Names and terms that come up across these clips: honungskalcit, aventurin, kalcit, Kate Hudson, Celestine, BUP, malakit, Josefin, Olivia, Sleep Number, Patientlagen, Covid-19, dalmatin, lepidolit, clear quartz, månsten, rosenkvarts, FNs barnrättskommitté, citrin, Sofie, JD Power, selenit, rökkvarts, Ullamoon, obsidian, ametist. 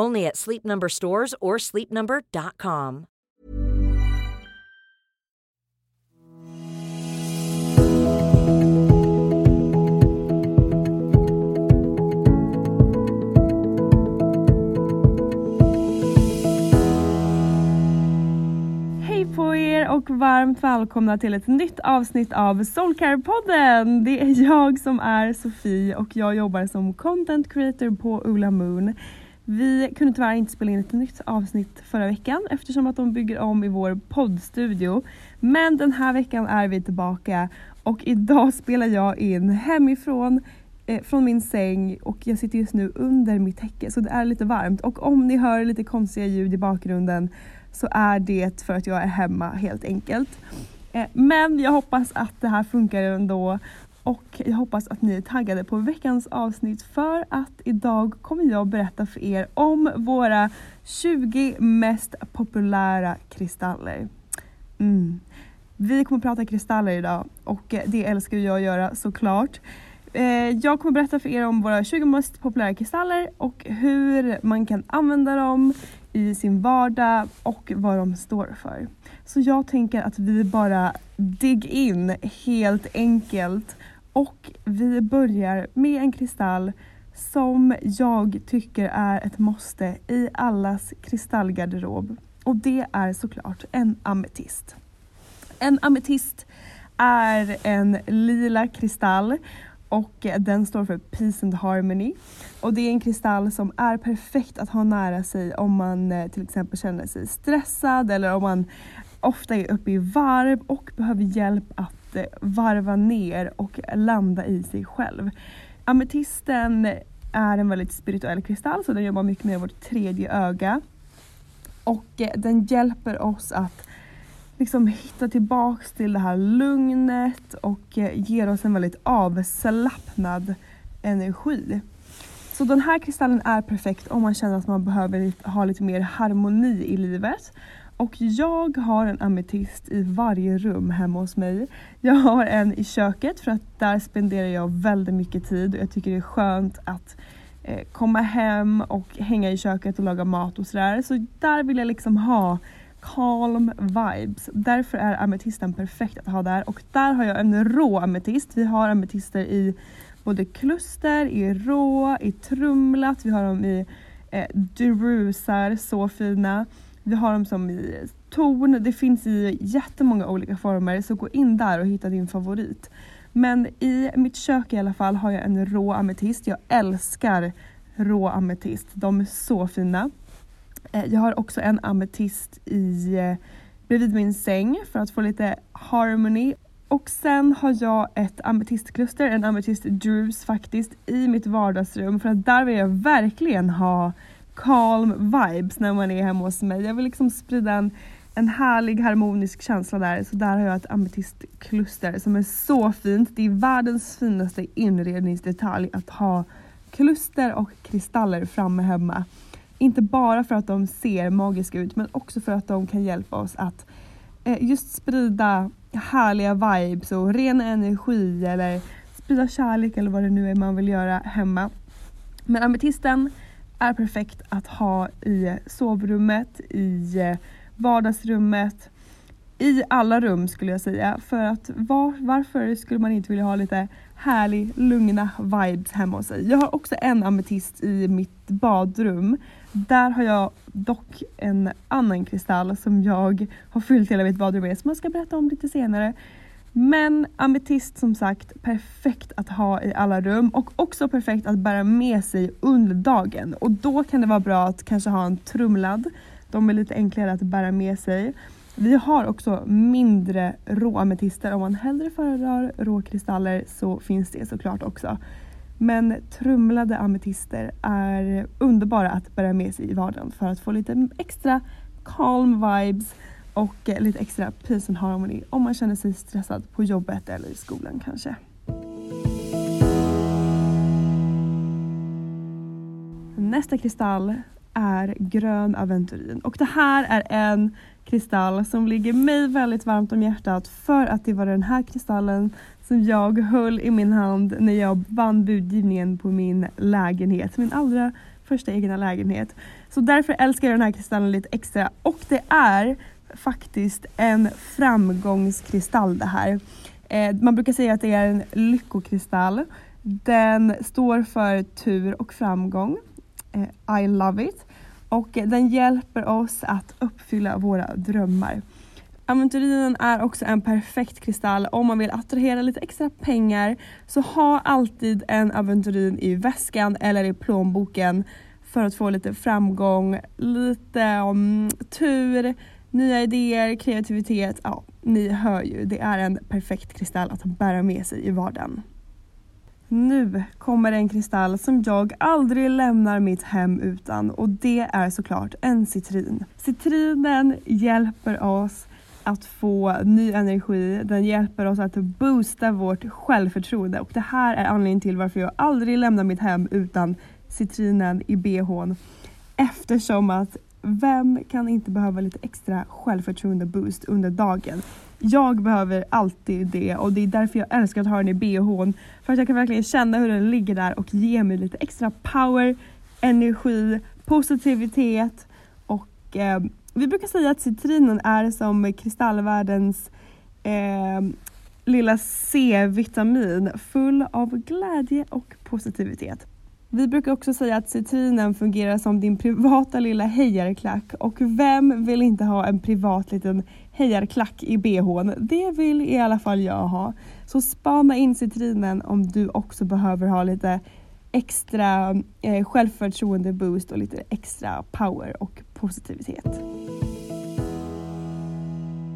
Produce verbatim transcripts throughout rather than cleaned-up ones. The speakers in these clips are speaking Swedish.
Only at Sleep Number stores or sleep number dot com. Hej på er och varmt välkomna till ett nytt avsnitt av Soulcare-podden. Det är jag som är Sofie och jag jobbar som content creator på Ullamoon. Vi kunde tyvärr inte spela in ett nytt avsnitt förra veckan eftersom att de bygger om i vår poddstudio. Men den här veckan är vi tillbaka och idag spelar jag in hemifrån, eh, från min säng. Och jag sitter just nu under mitt täcke så det är lite varmt. Och om ni hör lite konstiga ljud i bakgrunden så är det för att jag är hemma helt enkelt. Eh, men jag hoppas att det här funkar ändå. Och jag hoppas att ni är taggade på veckans avsnitt för att idag kommer jag berätta för er om våra tjugo mest populära kristaller. Mm. Vi kommer prata kristaller idag och det älskar jag att göra såklart. Jag kommer berätta för er om våra tjugo mest populära kristaller och hur man kan använda dem i sin vardag och vad de står för. Så jag tänker att vi bara dig in helt enkelt. Och vi börjar med en kristall som jag tycker är ett måste i allas kristallgarderob. Och det är såklart en ametist. En ametist är en lila kristall och den står för Peace and Harmony. Och det är en kristall som är perfekt att ha nära sig om man till exempel känner sig stressad eller om man ofta är uppe i varv och behöver hjälp att varva ner och landa i sig själv. Ametisten är en väldigt spirituell kristall så den jobbar mycket med vårt tredje öga. Och den hjälper oss att liksom hitta tillbaks till det här lugnet och ger oss en väldigt avslappnad energi. Så den här kristallen är perfekt om man känner att man behöver ha lite mer harmoni i livet. Och jag har en ametist i varje rum hemma hos mig. Jag har en i köket för att där spenderar jag väldigt mycket tid. Och jag tycker det är skönt att eh, komma hem och hänga i köket och laga mat och sådär. Så där vill jag liksom ha calm vibes. Därför är ametisten perfekt att ha där. Och där har jag en rå ametist. Vi har ametister i både kluster, i rå, i trumlat. Vi har dem i eh, drusar, så fina. Vi har dem som i torn. Det finns i jättemånga olika former. Så gå in där och hitta din favorit. Men i mitt kök i alla fall har jag en rå ametist. Jag älskar rå ametist. De är så fina. Jag har också en ametist i, bredvid min säng för att få lite harmony. Och sen har jag ett ametistkluster. En ametist drus faktiskt i mitt vardagsrum. För att där vill jag verkligen ha calm vibes när man är hemma hos mig. Jag vill liksom sprida en, en härlig harmonisk känsla där. Så där har jag ett ametistkluster som är så fint. Det är världens finaste inredningsdetalj att ha kluster och kristaller framme hemma. Inte bara för att de ser magiska ut men också för att de kan hjälpa oss att eh, just sprida härliga vibes och ren energi eller sprida kärlek eller vad det nu är man vill göra hemma. Men ametisten är perfekt att ha i sovrummet, i vardagsrummet, i alla rum skulle jag säga. För att var, varför skulle man inte vilja ha lite härlig, lugna vibes hemma hos sig? Jag har också en ametist i mitt badrum. Där har jag dock en annan kristall som jag har fyllt hela mitt badrum med, som jag ska berätta om lite senare. Men ametist som sagt, perfekt att ha i alla rum och också perfekt att bära med sig under dagen. Och då kan det vara bra att kanske ha en trumlad. De är lite enklare att bära med sig. Vi har också mindre råametister. Om man hellre föredrar råkristaller så finns det såklart också. Men trumlade ametister är underbara att bära med sig i vardagen för att få lite extra calm vibes och lite extra peace and harmony om man känner sig stressad på jobbet eller i skolan kanske. Nästa kristall är grön aventurin. Och det här är en kristall som ligger mig väldigt varmt om hjärtat för att det var den här kristallen som jag höll i min hand när jag vann budgivningen på min lägenhet. Min allra första egna lägenhet. Så därför älskar jag den här kristallen lite extra. Och det är faktiskt en framgångskristall det här. Eh, man brukar säga att det är en lyckokristall. Den står för tur och framgång. Eh, I love it. Och den hjälper oss att uppfylla våra drömmar. Aventurinen är också en perfekt kristall om man vill attrahera lite extra pengar. Så ha alltid en aventurin i väskan eller i plånboken för att få lite framgång, lite um, tur, nya idéer, kreativitet. Ja, ni hör ju, det är en perfekt kristall att bära med sig i vardagen. Nu kommer en kristall som jag aldrig lämnar mitt hem utan, och det är såklart en citrin. Citrinen hjälper oss att få ny energi, den hjälper oss att boosta vårt självförtroende och det här är anledningen till varför jag aldrig lämnar mitt hem utan citrinen i B H:n. Eftersom att vem kan inte behöva lite extra självförtroende boost under dagen? Jag behöver alltid det och det är därför jag älskar att ha den i B H:n. För att jag kan verkligen känna hur den ligger där och ge mig lite extra power, energi, positivitet. Och eh, vi brukar säga att citrinen är som kristallvärldens eh, lilla C-vitamin full av glädje och positivitet. Vi brukar också säga att citrinen fungerar som din privata lilla hejarklack. Och vem vill inte ha en privat liten hejarklack i B H:n? Det vill i alla fall jag ha. Så spana in citrinen om du också behöver ha lite extra eh, självförtroende boost och lite extra power och positivitet.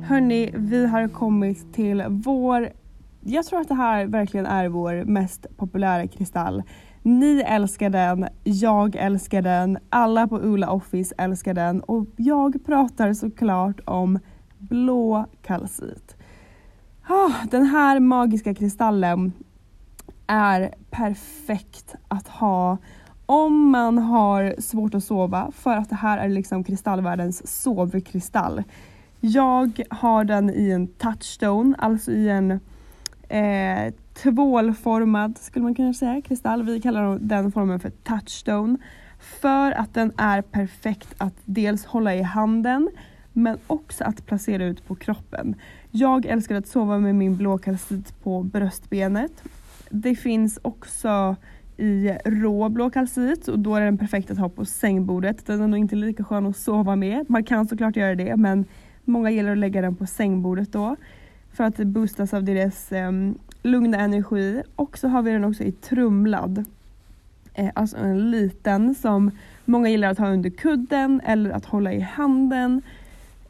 Hörni, vi har kommit till vår... Jag tror att det här verkligen är vår mest populära kristall. Ni älskar den, jag älskar den, alla på Ulla Office älskar den och jag pratar såklart om blå kalcit. Oh, den här magiska kristallen är perfekt att ha om man har svårt att sova för att det här är liksom kristallvärldens sovkristall. Jag har den i en touchstone, alltså i en... Eh, tvålformad skulle man kunna säga kristall. Vi kallar den formen för touchstone för att den är perfekt att dels hålla i handen men också att placera ut på kroppen. Jag älskar att sova med min blå kalcit på bröstbenet. Det finns också i rå blå kalcit och då är den perfekt att ha på sängbordet. Den är nog inte lika skön att sova med. Man kan såklart göra det, men många gillar att lägga den på sängbordet då för att det boostas av deras eh, lugna energi. Och så har vi den också i trumlad. Eh, alltså en liten som många gillar att ha under kudden eller att hålla i handen.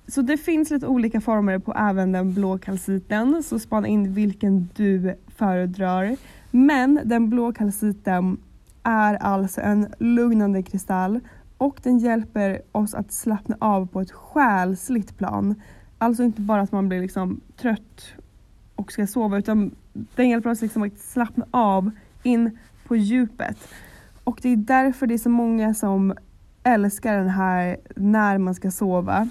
Så det finns lite olika former på även den blå kalciten. Så spana in vilken du föredrar. Men den blå kalciten är alltså en lugnande kristall. Och den hjälper oss att slappna av på ett själsligt plan. Alltså inte bara att man blir liksom trött och ska sova, utan den hjälper oss liksom att slappna av in på djupet. Och det är därför det är så många som älskar den här när man ska sova.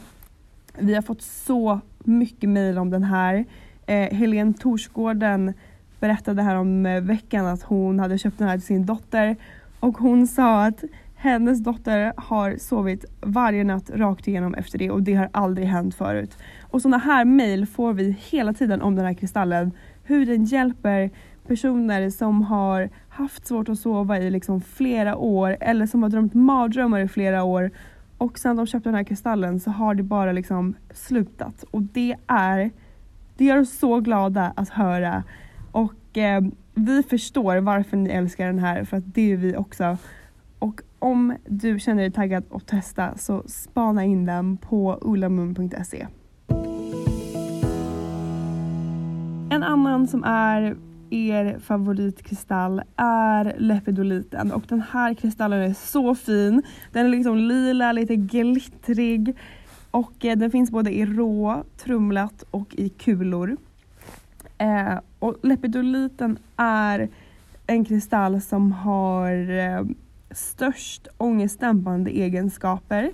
Vi har fått så mycket mejl om den här. eh, Helene Torsgården berättade här om veckan att hon hade köpt den här till sin dotter. Och hon sa att hennes dotter har sovit varje natt rakt igenom efter det. Och det har aldrig hänt förut. Och sådana här mejl får vi hela tiden om den här kristallen. Hur den hjälper personer som har haft svårt att sova i liksom flera år. Eller som har drömt mardrömmar i flera år. Och sen de köpte den här kristallen så har det bara liksom slutat. Och det är... Det gör oss så glada att höra. Och eh, vi förstår varför ni älskar den här. För att det är vi också. Och om du känner dig taggad att testa så spana in den på ullamoon punkt se. En annan som är er favoritkristall är lepidoliten. Och den här kristallen är så fin. Den är liksom lila, lite glittrig. Och den finns både i rå, trumlat och i kulor. Eh, och lepidoliten är en kristall som har eh, störst ångestdämpande egenskaper.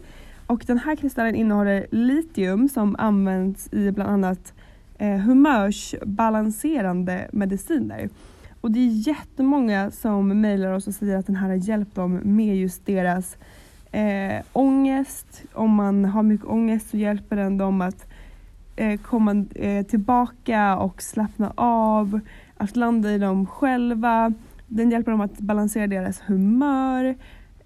Och den här kristallen innehåller litium som används i bland annat eh, humörsbalanserande mediciner. Och det är jättemånga som mejlar oss och säger att den här har hjälpt dem med just deras Eh, ångest. Om man har mycket ångest så hjälper den dem att eh, komma eh, tillbaka och slappna av, att landa i dem själva. Den hjälper dem att balansera deras humör.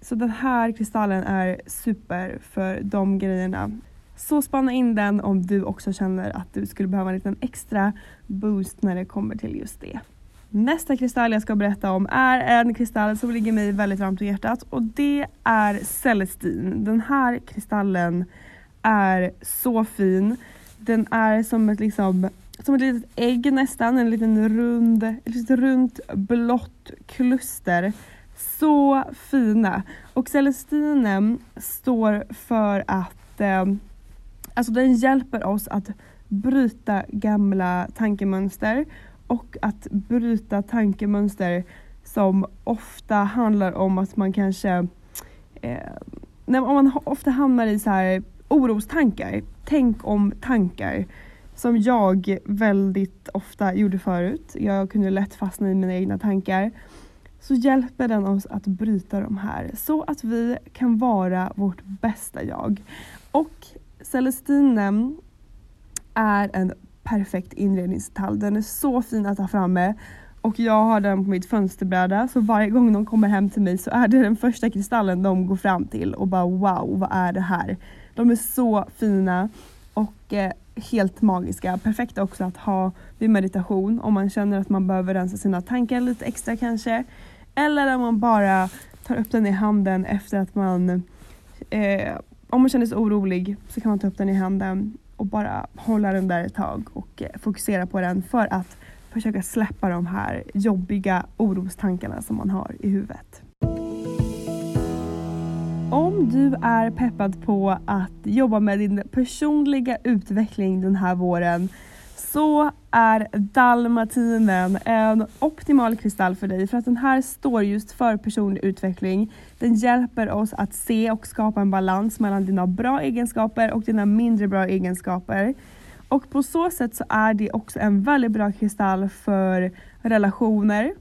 Så den här kristallen är super för de grejerna. Så spanna in den om du också känner att du skulle behöva en liten extra boost när det kommer till just det. Nästa kristall jag ska berätta om är en kristall som ligger mig väldigt varmt i hjärtat. Och det är Celestine. Den här kristallen är så fin. Den är som ett, liksom, som ett litet ägg nästan. En liten rund, ett litet runt blått kluster. Så fina. Och Celestine står för att eh, alltså den hjälper oss att bryta gamla tankemönster. Och att bryta tankemönster som ofta handlar om att man kanske... Eh, när man ofta hamnar i så här orostankar. Tänk om tankar. Som jag väldigt ofta gjorde förut. Jag kunde lätt fastna i mina egna tankar. Så hjälper den oss att bryta de här. Så att vi kan vara vårt bästa jag. Och Celestine är en perfekt inredningsdetalj. Den är så fin att ha framme. Och jag har den på mitt fönsterbräda. Så varje gång de kommer hem till mig så är det den första kristallen de går fram till. Och bara wow, vad är det här? De är så fina. Och eh, helt magiska. Perfekta också att ha vid meditation. Om man känner att man behöver rensa sina tankar lite extra kanske. Eller om man bara tar upp den i handen efter att man... Eh, om man känner sig orolig så kan man ta upp den i handen. Och bara hålla den där ett tag och fokusera på den för att försöka släppa de här jobbiga orostankarna som man har i huvudet. Om du är peppad på att jobba med din personliga utveckling den här våren så är dalmatinen en optimal kristall för dig. För att den här står just för personlig utveckling. Den hjälper oss att se och skapa en balans mellan dina bra egenskaper och dina mindre bra egenskaper. Och på så sätt så är det också en väldigt bra kristall för relationer.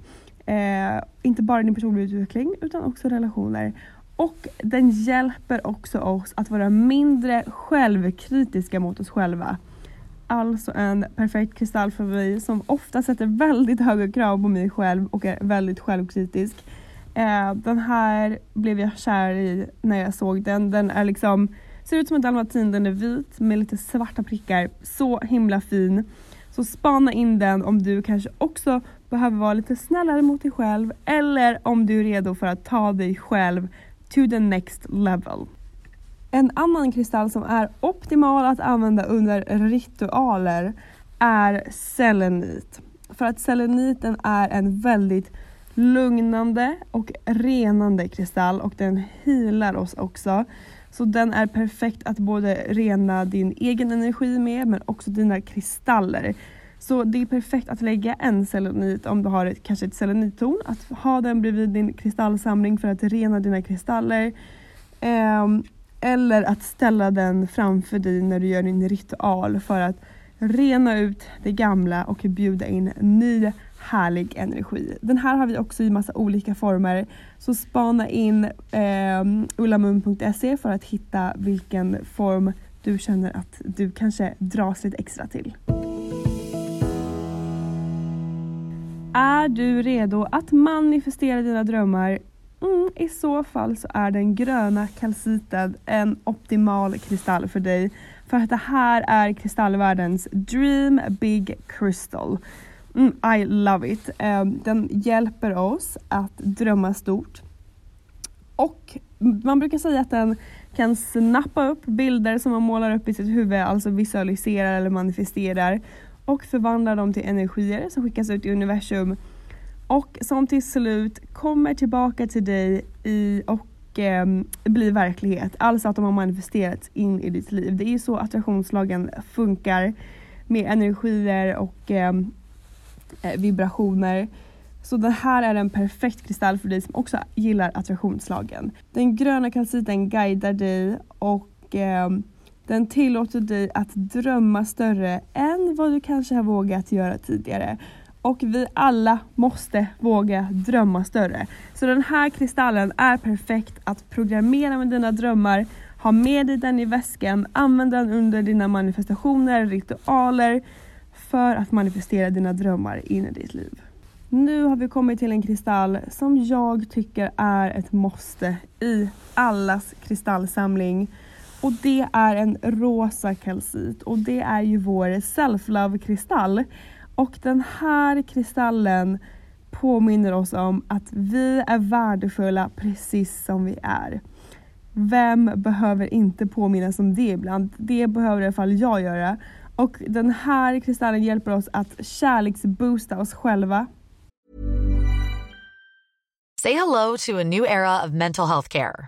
Eh, inte bara din personliga utveckling utan också relationer. Och den hjälper också oss att vara mindre självkritiska mot oss själva. Alltså en perfekt kristall för mig som ofta sätter väldigt höga krav på mig själv och är väldigt självkritisk. Eh, den här blev jag kär i när jag såg den. Den är liksom, ser ut som en dalmatin, den är vit med lite svarta prickar. Så himla fin. Så spana in den om du kanske också behöver vara lite snällare mot dig själv. Eller om du är redo för att ta dig själv to the next level. En annan kristall som är optimal att använda under ritualer är selenit. För att seleniten är en väldigt lugnande och renande kristall. Och den healar oss också. Så den är perfekt att både rena din egen energi med men också dina kristaller. Så det är perfekt att lägga en selenit om du har ett, kanske ett selenittorn. Att ha den bredvid din kristallsamling för att rena dina kristaller. Um, Eller att ställa den framför dig när du gör din ritual för att rena ut det gamla och bjuda in ny härlig energi. Den här har vi också i massa olika former. Så spana in eh, ullamoon punkt se för att hitta vilken form du känner att du kanske dras lite extra till. Är du redo att manifestera dina drömmar? Mm, i så fall så är den gröna kalciten en optimal kristall för dig. För att det här är kristallvärldens Dream Big Crystal. Mm, I love it. Den hjälper oss att drömma stort. Och man brukar säga att den kan snappa upp bilder som man målar upp i sitt huvud. Alltså visualiserar eller manifesterar. Och förvandlar dem till energier som skickas ut i universum. Och som till slut kommer tillbaka till dig i, och eh, blir verklighet. Alltså att de har manifesterats in i ditt liv. Det är ju så attraktionslagen funkar. Med energier och eh, vibrationer. Så det här är en perfekt kristall för dig som också gillar attraktionslagen. Den gröna kalciten guidar dig och eh, den tillåter dig att drömma större än vad du kanske har vågat göra tidigare. Och vi alla måste våga drömma större. Så den här kristallen är perfekt att programmera med dina drömmar. Ha med dig den i väskan. Använd den under dina manifestationer, ritualer. För att manifestera dina drömmar in i ditt liv. Nu har vi kommit till en kristall som jag tycker är ett måste i allas kristallsamling. Och det är en rosa kalcit. Och det är ju vår self-love-kristall. Och den här kristallen påminner oss om att vi är värdefulla precis som vi är. Vem behöver inte påminnas om det ibland? Det behöver i alla fall jag göra. Och den här kristallen hjälper oss att kärleksboosta oss själva. Say hello to a new era of mental health care.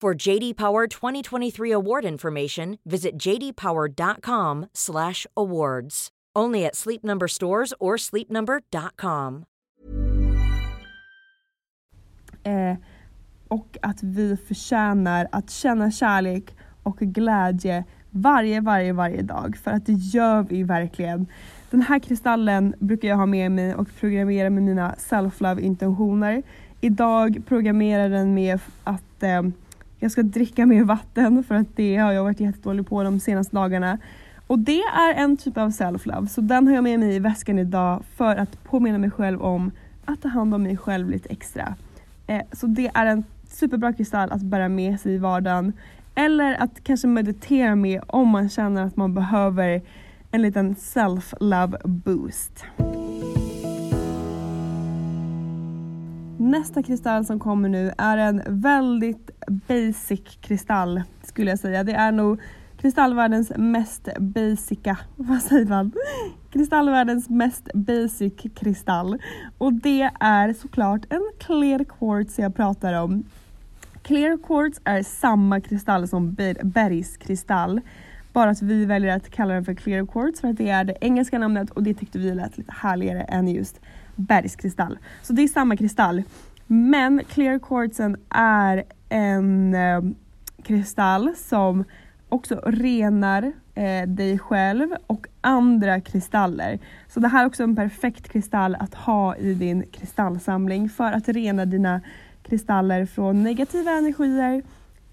For J D Power twenty twenty-three award information, visit j d power dot com slash awards. Only at Sleep Number stores or sleep number dot com. Eh, och att vi förtjänar att känna kärlek och glädje varje, varje, varje dag. För att det gör vi verkligen. Den här kristallen brukar jag ha med mig och programmera med mina self-love-intentioner. Idag programmerar den med att eh, jag ska dricka mer vatten. För att det har jag varit jättedålig på de senaste dagarna. Och det är en typ av self-love. Så den har jag med mig i väskan idag för att påminna mig själv om att ta hand om mig själv lite extra. Eh, så det är en superbra kristall att bära med sig i vardagen. Eller att kanske meditera med om man känner att man behöver en liten self-love boost. Nästa kristall som kommer nu är en väldigt basic kristall skulle jag säga. Det är nog... Kristallvärldens mest basica, vad säger man? Kristallvärldens mest basic kristall. Och det är såklart en clear quartz jag pratar om. Clear quartz är samma kristall som bergskristall. Bara att vi väljer att kalla den för clear quartz för att det är det engelska namnet. Och det tyckte vi lät lite härligare än just bergskristall. Så det är samma kristall. Men clear quartzen är en eh, kristall som... också renar eh, dig själv och andra kristaller. Så det här är också en perfekt kristall att ha i din kristallsamling. För att rena dina kristaller från negativa energier.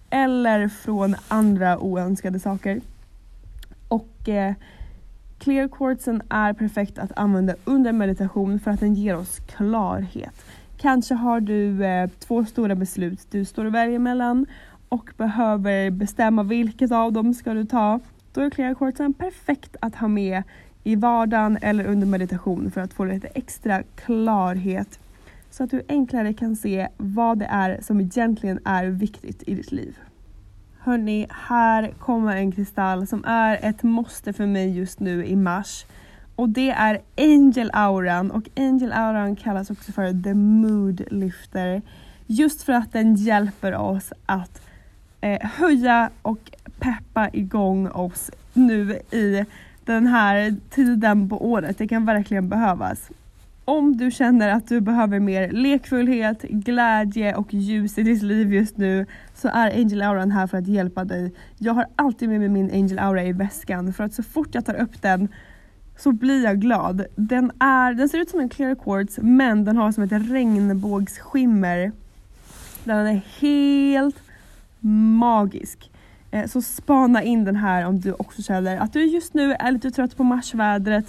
Eller från andra oönskade saker. Och eh, clear quartzen är perfekt att använda under meditation. För att den ger oss klarhet. Kanske har du eh, två stora beslut du står och väljer mellan. Och behöver bestämma vilket av dem ska du ta. Då är clear quartzen perfekt att ha med i vardagen eller under meditation. För att få lite extra klarhet. Så att du enklare kan se vad det är som egentligen är viktigt i ditt liv. Hörrni, här kommer en kristall som är ett måste för mig just nu i mars. Och det är Angel Auran. Och Angel Auran kallas också för The Mood Lifter. Just för att den hjälper oss att... höja och peppa igång oss nu i den här tiden på året. Det kan verkligen behövas. Om du känner att du behöver mer lekfullhet, glädje och ljus i ditt liv just nu så är Angel Auran här för att hjälpa dig. Jag har alltid med mig min Angel Aura i väskan för att så fort jag tar upp den så blir jag glad. Den, är, den ser ut som en clear quartz men den har som ett regnbågsskimmer. Den är helt... magisk. Så spana in den här om du också känner att du just nu är lite trött på marsvädret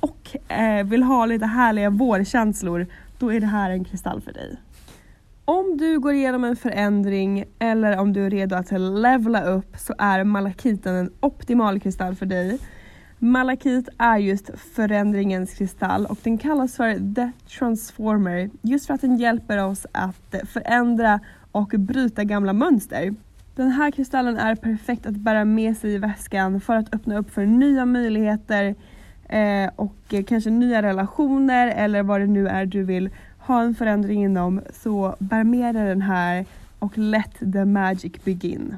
och vill ha lite härliga vårkänslor. Då är det här en kristall för dig. Om du går igenom en förändring eller om du är redo att levla upp så är malakiten en optimal kristall för dig. Malakit är just förändringens kristall och den kallas för The Transformer. Just för att den hjälper oss att förändra och bryta gamla mönster. Den här kristallen är perfekt att bära med sig i väskan för att öppna upp för nya möjligheter eh, och kanske nya relationer eller vad det nu är du vill ha en förändring inom. Så bär med dig den här och let the magic begin.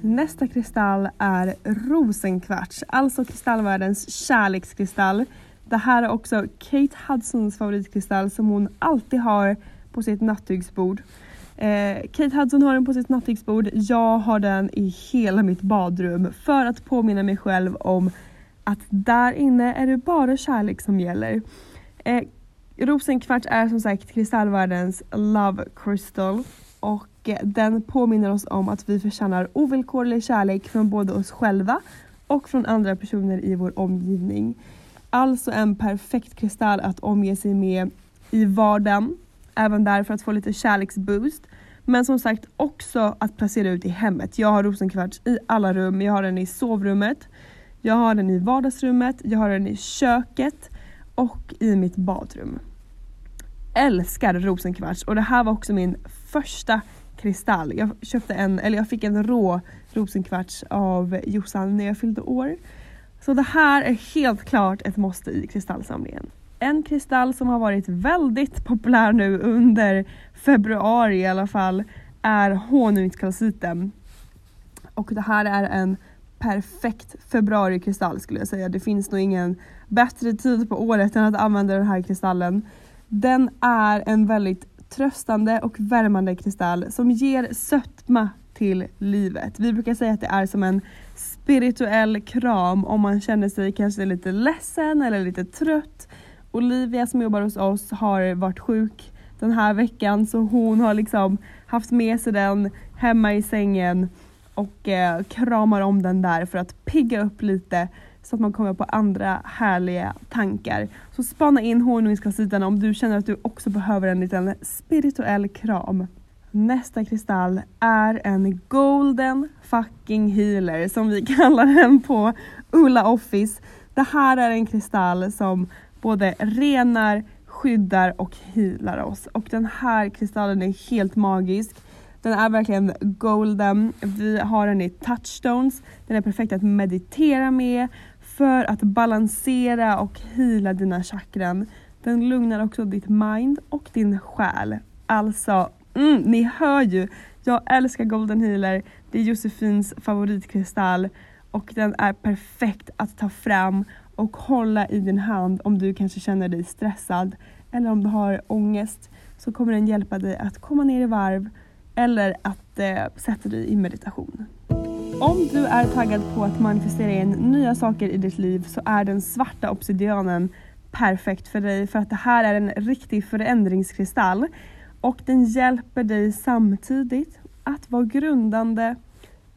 Nästa kristall är rosenkvarts, alltså kristallvärldens kärlekskristall. Det här är också Kate Hudsons favoritkristall som hon alltid har på sitt nattduksbord. Eh, Kate Hudson har den på sitt nattduksbord. Jag har den i hela mitt badrum för att påminna mig själv om att där inne är det bara kärlek som gäller. Eh, Rosenkvarts är som sagt kristallvärldens love crystal. Och eh, den påminner oss om att vi förtjänar ovillkorlig kärlek från både oss själva och från andra personer i vår omgivning. Alltså en perfekt kristall att omge sig med i vardagen. Även där för att få lite kärleksboost. Men som sagt också att placera ut i hemmet. Jag har rosenkvarts i alla rum. Jag har den i sovrummet. Jag har den i vardagsrummet, jag har den i köket och i mitt badrum. Älskar rosenkvarts, och det här var också min första kristall. Jag köpte en, eller jag fick en rå rosenkvarts av Josan när jag fyllde år. Så det här är helt klart ett måste i kristallsamlingen. En kristall som har varit väldigt populär nu under februari i alla fall är honungskalciten. Och det här är en perfekt februarikristall skulle jag säga. Det finns nog ingen bättre tid på året än att använda den här kristallen. Den är en väldigt tröstande och värmande kristall som ger sötma till livet. Vi brukar säga att det är som en spirituell kram om man känner sig kanske lite ledsen eller lite trött. Olivia som jobbar hos oss har varit sjuk den här veckan, så hon har liksom haft med sig den hemma i sängen och eh, kramar om den där för att pigga upp lite så att man kommer på andra härliga tankar. Så spana in honungskalciten om du känner att du också behöver en liten spirituell kram. Nästa kristall är en golden fucking healer som vi kallar den på Ulla Office. Det här är en kristall som både renar, skyddar och healar oss. Och den här kristallen är helt magisk. Den är verkligen golden. Vi har den i touchstones. Den är perfekt att meditera med för att balansera och heala dina chakran. Den lugnar också ditt mind och din själ. Alltså, mm, ni hör ju. Jag älskar golden healer. Det är Josefins favoritkristall. Och den är perfekt att ta fram och hålla i din hand om du kanske känner dig stressad. Eller om du har ångest, så kommer den hjälpa dig att komma ner i varv. Eller att eh, sätta dig i meditation. Om du är taggad på att manifestera in nya saker i ditt liv, så är den svarta obsidianen perfekt för dig. För att det här är en riktig förändringskristall. Och den hjälper dig samtidigt att vara grundande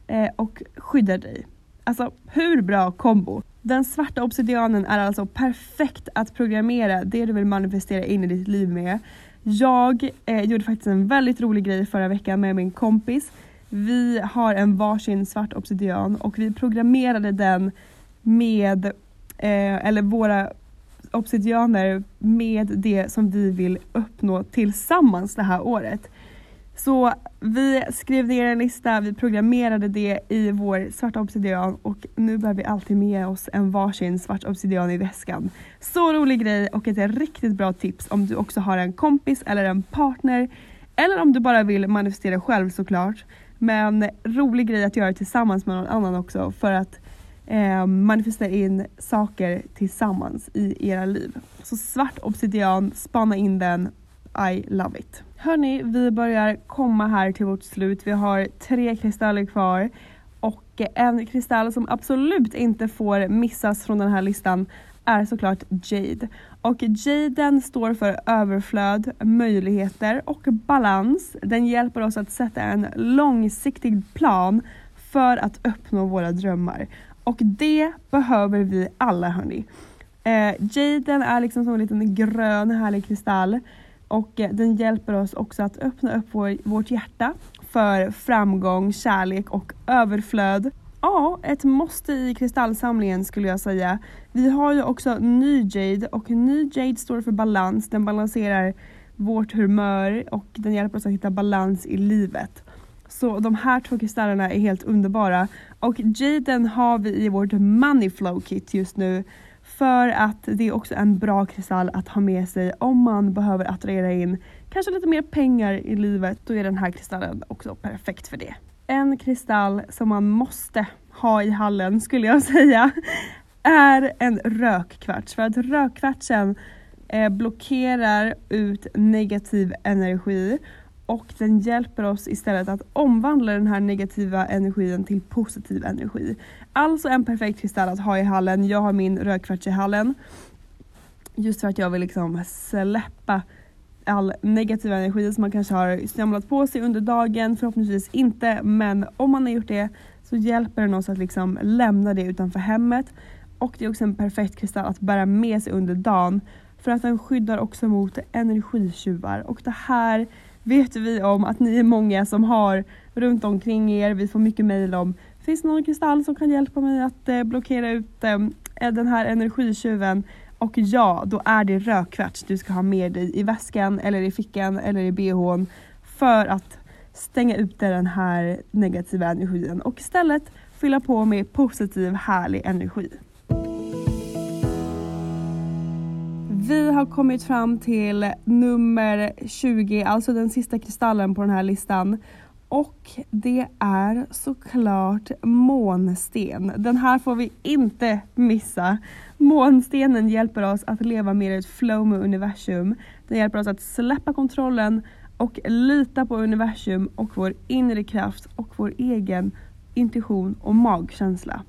eh, och skyddar dig. Alltså, hur bra kombo? Den svarta obsidianen är alltså perfekt att programmera det du vill manifestera in i ditt liv med. Jag eh, gjorde faktiskt en väldigt rolig grej förra veckan med min kompis. Vi har en varsin svart obsidian och vi programmerade den med, eh, eller våra obsidianer med det som vi vill uppnå tillsammans det här året. Så vi skrev ner en lista, vi programmerade det i vår svarta obsidian och nu bär vi alltid med oss en varsin svart obsidian i väskan. Så rolig grej och ett riktigt bra tips om du också har en kompis eller en partner, eller om du bara vill manifestera själv såklart. Men rolig grej att göra tillsammans med någon annan också, för att eh, manifestera in saker tillsammans i era liv. Så svart obsidian, spana in den. I love it. Hörni, vi börjar komma här till vårt slut. Vi har tre kristaller kvar. Och en kristall som absolut inte får missas från den här listan är såklart jade. Och jaden står för överflöd, möjligheter och balans. Den hjälper oss att sätta en långsiktig plan för att uppnå våra drömmar. Och det behöver vi alla, hörni. Eh, jaden är liksom som en liten grön härlig kristall. Och den hjälper oss också att öppna upp vår, vårt hjärta för framgång, kärlek och överflöd. Ja, ett måste i kristallsamlingen skulle jag säga. Vi har ju också ny jade, och ny jade står för balans. Den balanserar vårt humör och den hjälper oss att hitta balans i livet. Så de här två kristallerna är helt underbara. Och jaden har vi i vårt money flow kit just nu. För att det är också en bra kristall att ha med sig om man behöver attrahera in kanske lite mer pengar i livet. Då är den här kristallen också perfekt för det. En kristall som man måste ha i hallen skulle jag säga är en rökkvarts. För att rökkvartsen blockerar ut negativ energi. Och den hjälper oss istället att omvandla den här negativa energin till positiv energi. Alltså en perfekt kristall att ha i hallen. Jag har min rökkvarts i hallen. Just för att jag vill liksom släppa all negativ energi som man kanske har samlat på sig under dagen. Förhoppningsvis inte. Men om man har gjort det så hjälper den oss att liksom lämna det utanför hemmet. Och det är också en perfekt kristall att bära med sig under dagen. För att den skyddar också mot energitjuvar. Och det här vet vi om att ni är många som har runt omkring er. Vi får mycket mejl om Finns det någon kristall som kan hjälpa mig att eh, blockera ut eh, den här energitjuven? Och ja, då är det rödkvarts du ska ha med dig i väskan eller i fickan eller i B H:n för att stänga ut den här negativa energin och istället fylla på med positiv, härlig energi. Vi har kommit fram till nummer tjugo, alltså den sista kristallen på den här listan. Och det är såklart månsten. Den här får vi inte missa. Månstenen hjälper oss att leva mer i ett flow med universum. Den hjälper oss att släppa kontrollen och lita på universum och vår inre kraft och vår egen intuition och magkänsla.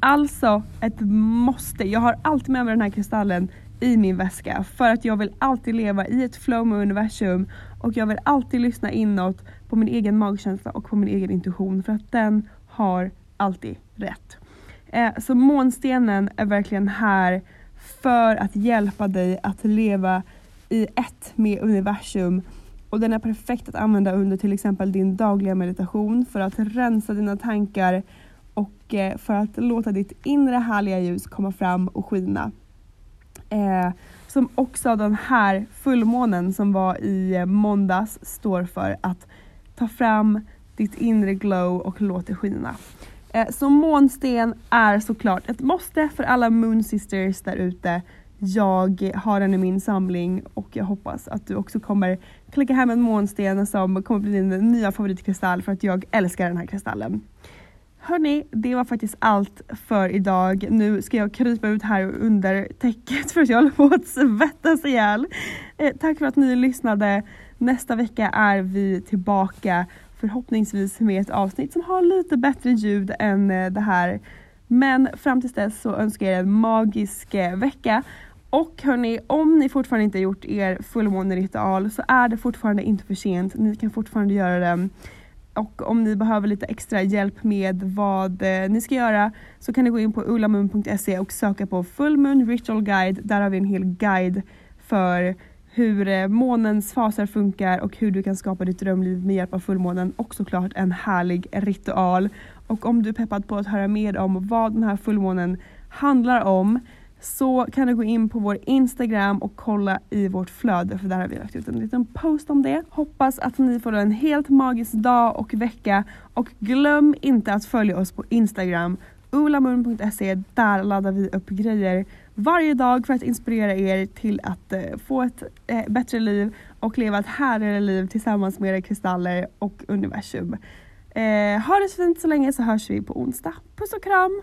Alltså ett måste. Jag har alltid med mig den här kristallen i min väska för att jag vill alltid leva i ett flow med universum och jag vill alltid lyssna inåt på min egen magkänsla och på min egen intuition för att den har alltid rätt. Eh, så månstenen är verkligen här för att hjälpa dig att leva i ett med universum och den är perfekt att använda under till exempel din dagliga meditation för att rensa dina tankar och eh, för att låta ditt inre härliga ljus komma fram och skina. Eh, som också den här fullmånen som var i måndags står för att ta fram ditt inre glow och låt det skina. Eh, så månsten är såklart ett måste för alla Moon Sisters där ute. Jag har den i min samling och jag hoppas att du också kommer klicka hem en månsten som kommer bli din nya favoritkristall för att jag älskar den här kristallen. Hörrni, det var faktiskt allt för idag. Nu ska jag krypa ut här under täcket för att jag håller på att svettas ihjäl. Eh, tack för att ni lyssnade. Nästa vecka är vi tillbaka förhoppningsvis med ett avsnitt som har lite bättre ljud än det här. Men fram tills dess så önskar jag er en magisk vecka. Och hörni, om ni fortfarande inte gjort er fullmåneritual så är det fortfarande inte för sent. Ni kan fortfarande göra den. Och om ni behöver lite extra hjälp med vad eh, ni ska göra så kan ni gå in på ullamoon punkt se och söka på Full Moon Ritual Guide. Där har vi en hel guide för hur eh, månens faser funkar och hur du kan skapa ditt drömliv med hjälp av fullmånen. Och såklart en härlig ritual. Och om du är peppad på att höra mer om vad den här fullmånen handlar om så kan du gå in på vår Instagram och kolla i vårt flöde för där har vi lagt ut en liten post om det. Hoppas att ni får en helt magisk dag och vecka och glöm inte att följa oss på Instagram ullamoon punkt se. Där laddar vi upp grejer varje dag för att inspirera er till att få ett bättre liv och leva ett härligare liv tillsammans med era kristaller och universum. Eh, ha det så fint så länge så hörs vi på onsdag. Puss och kram!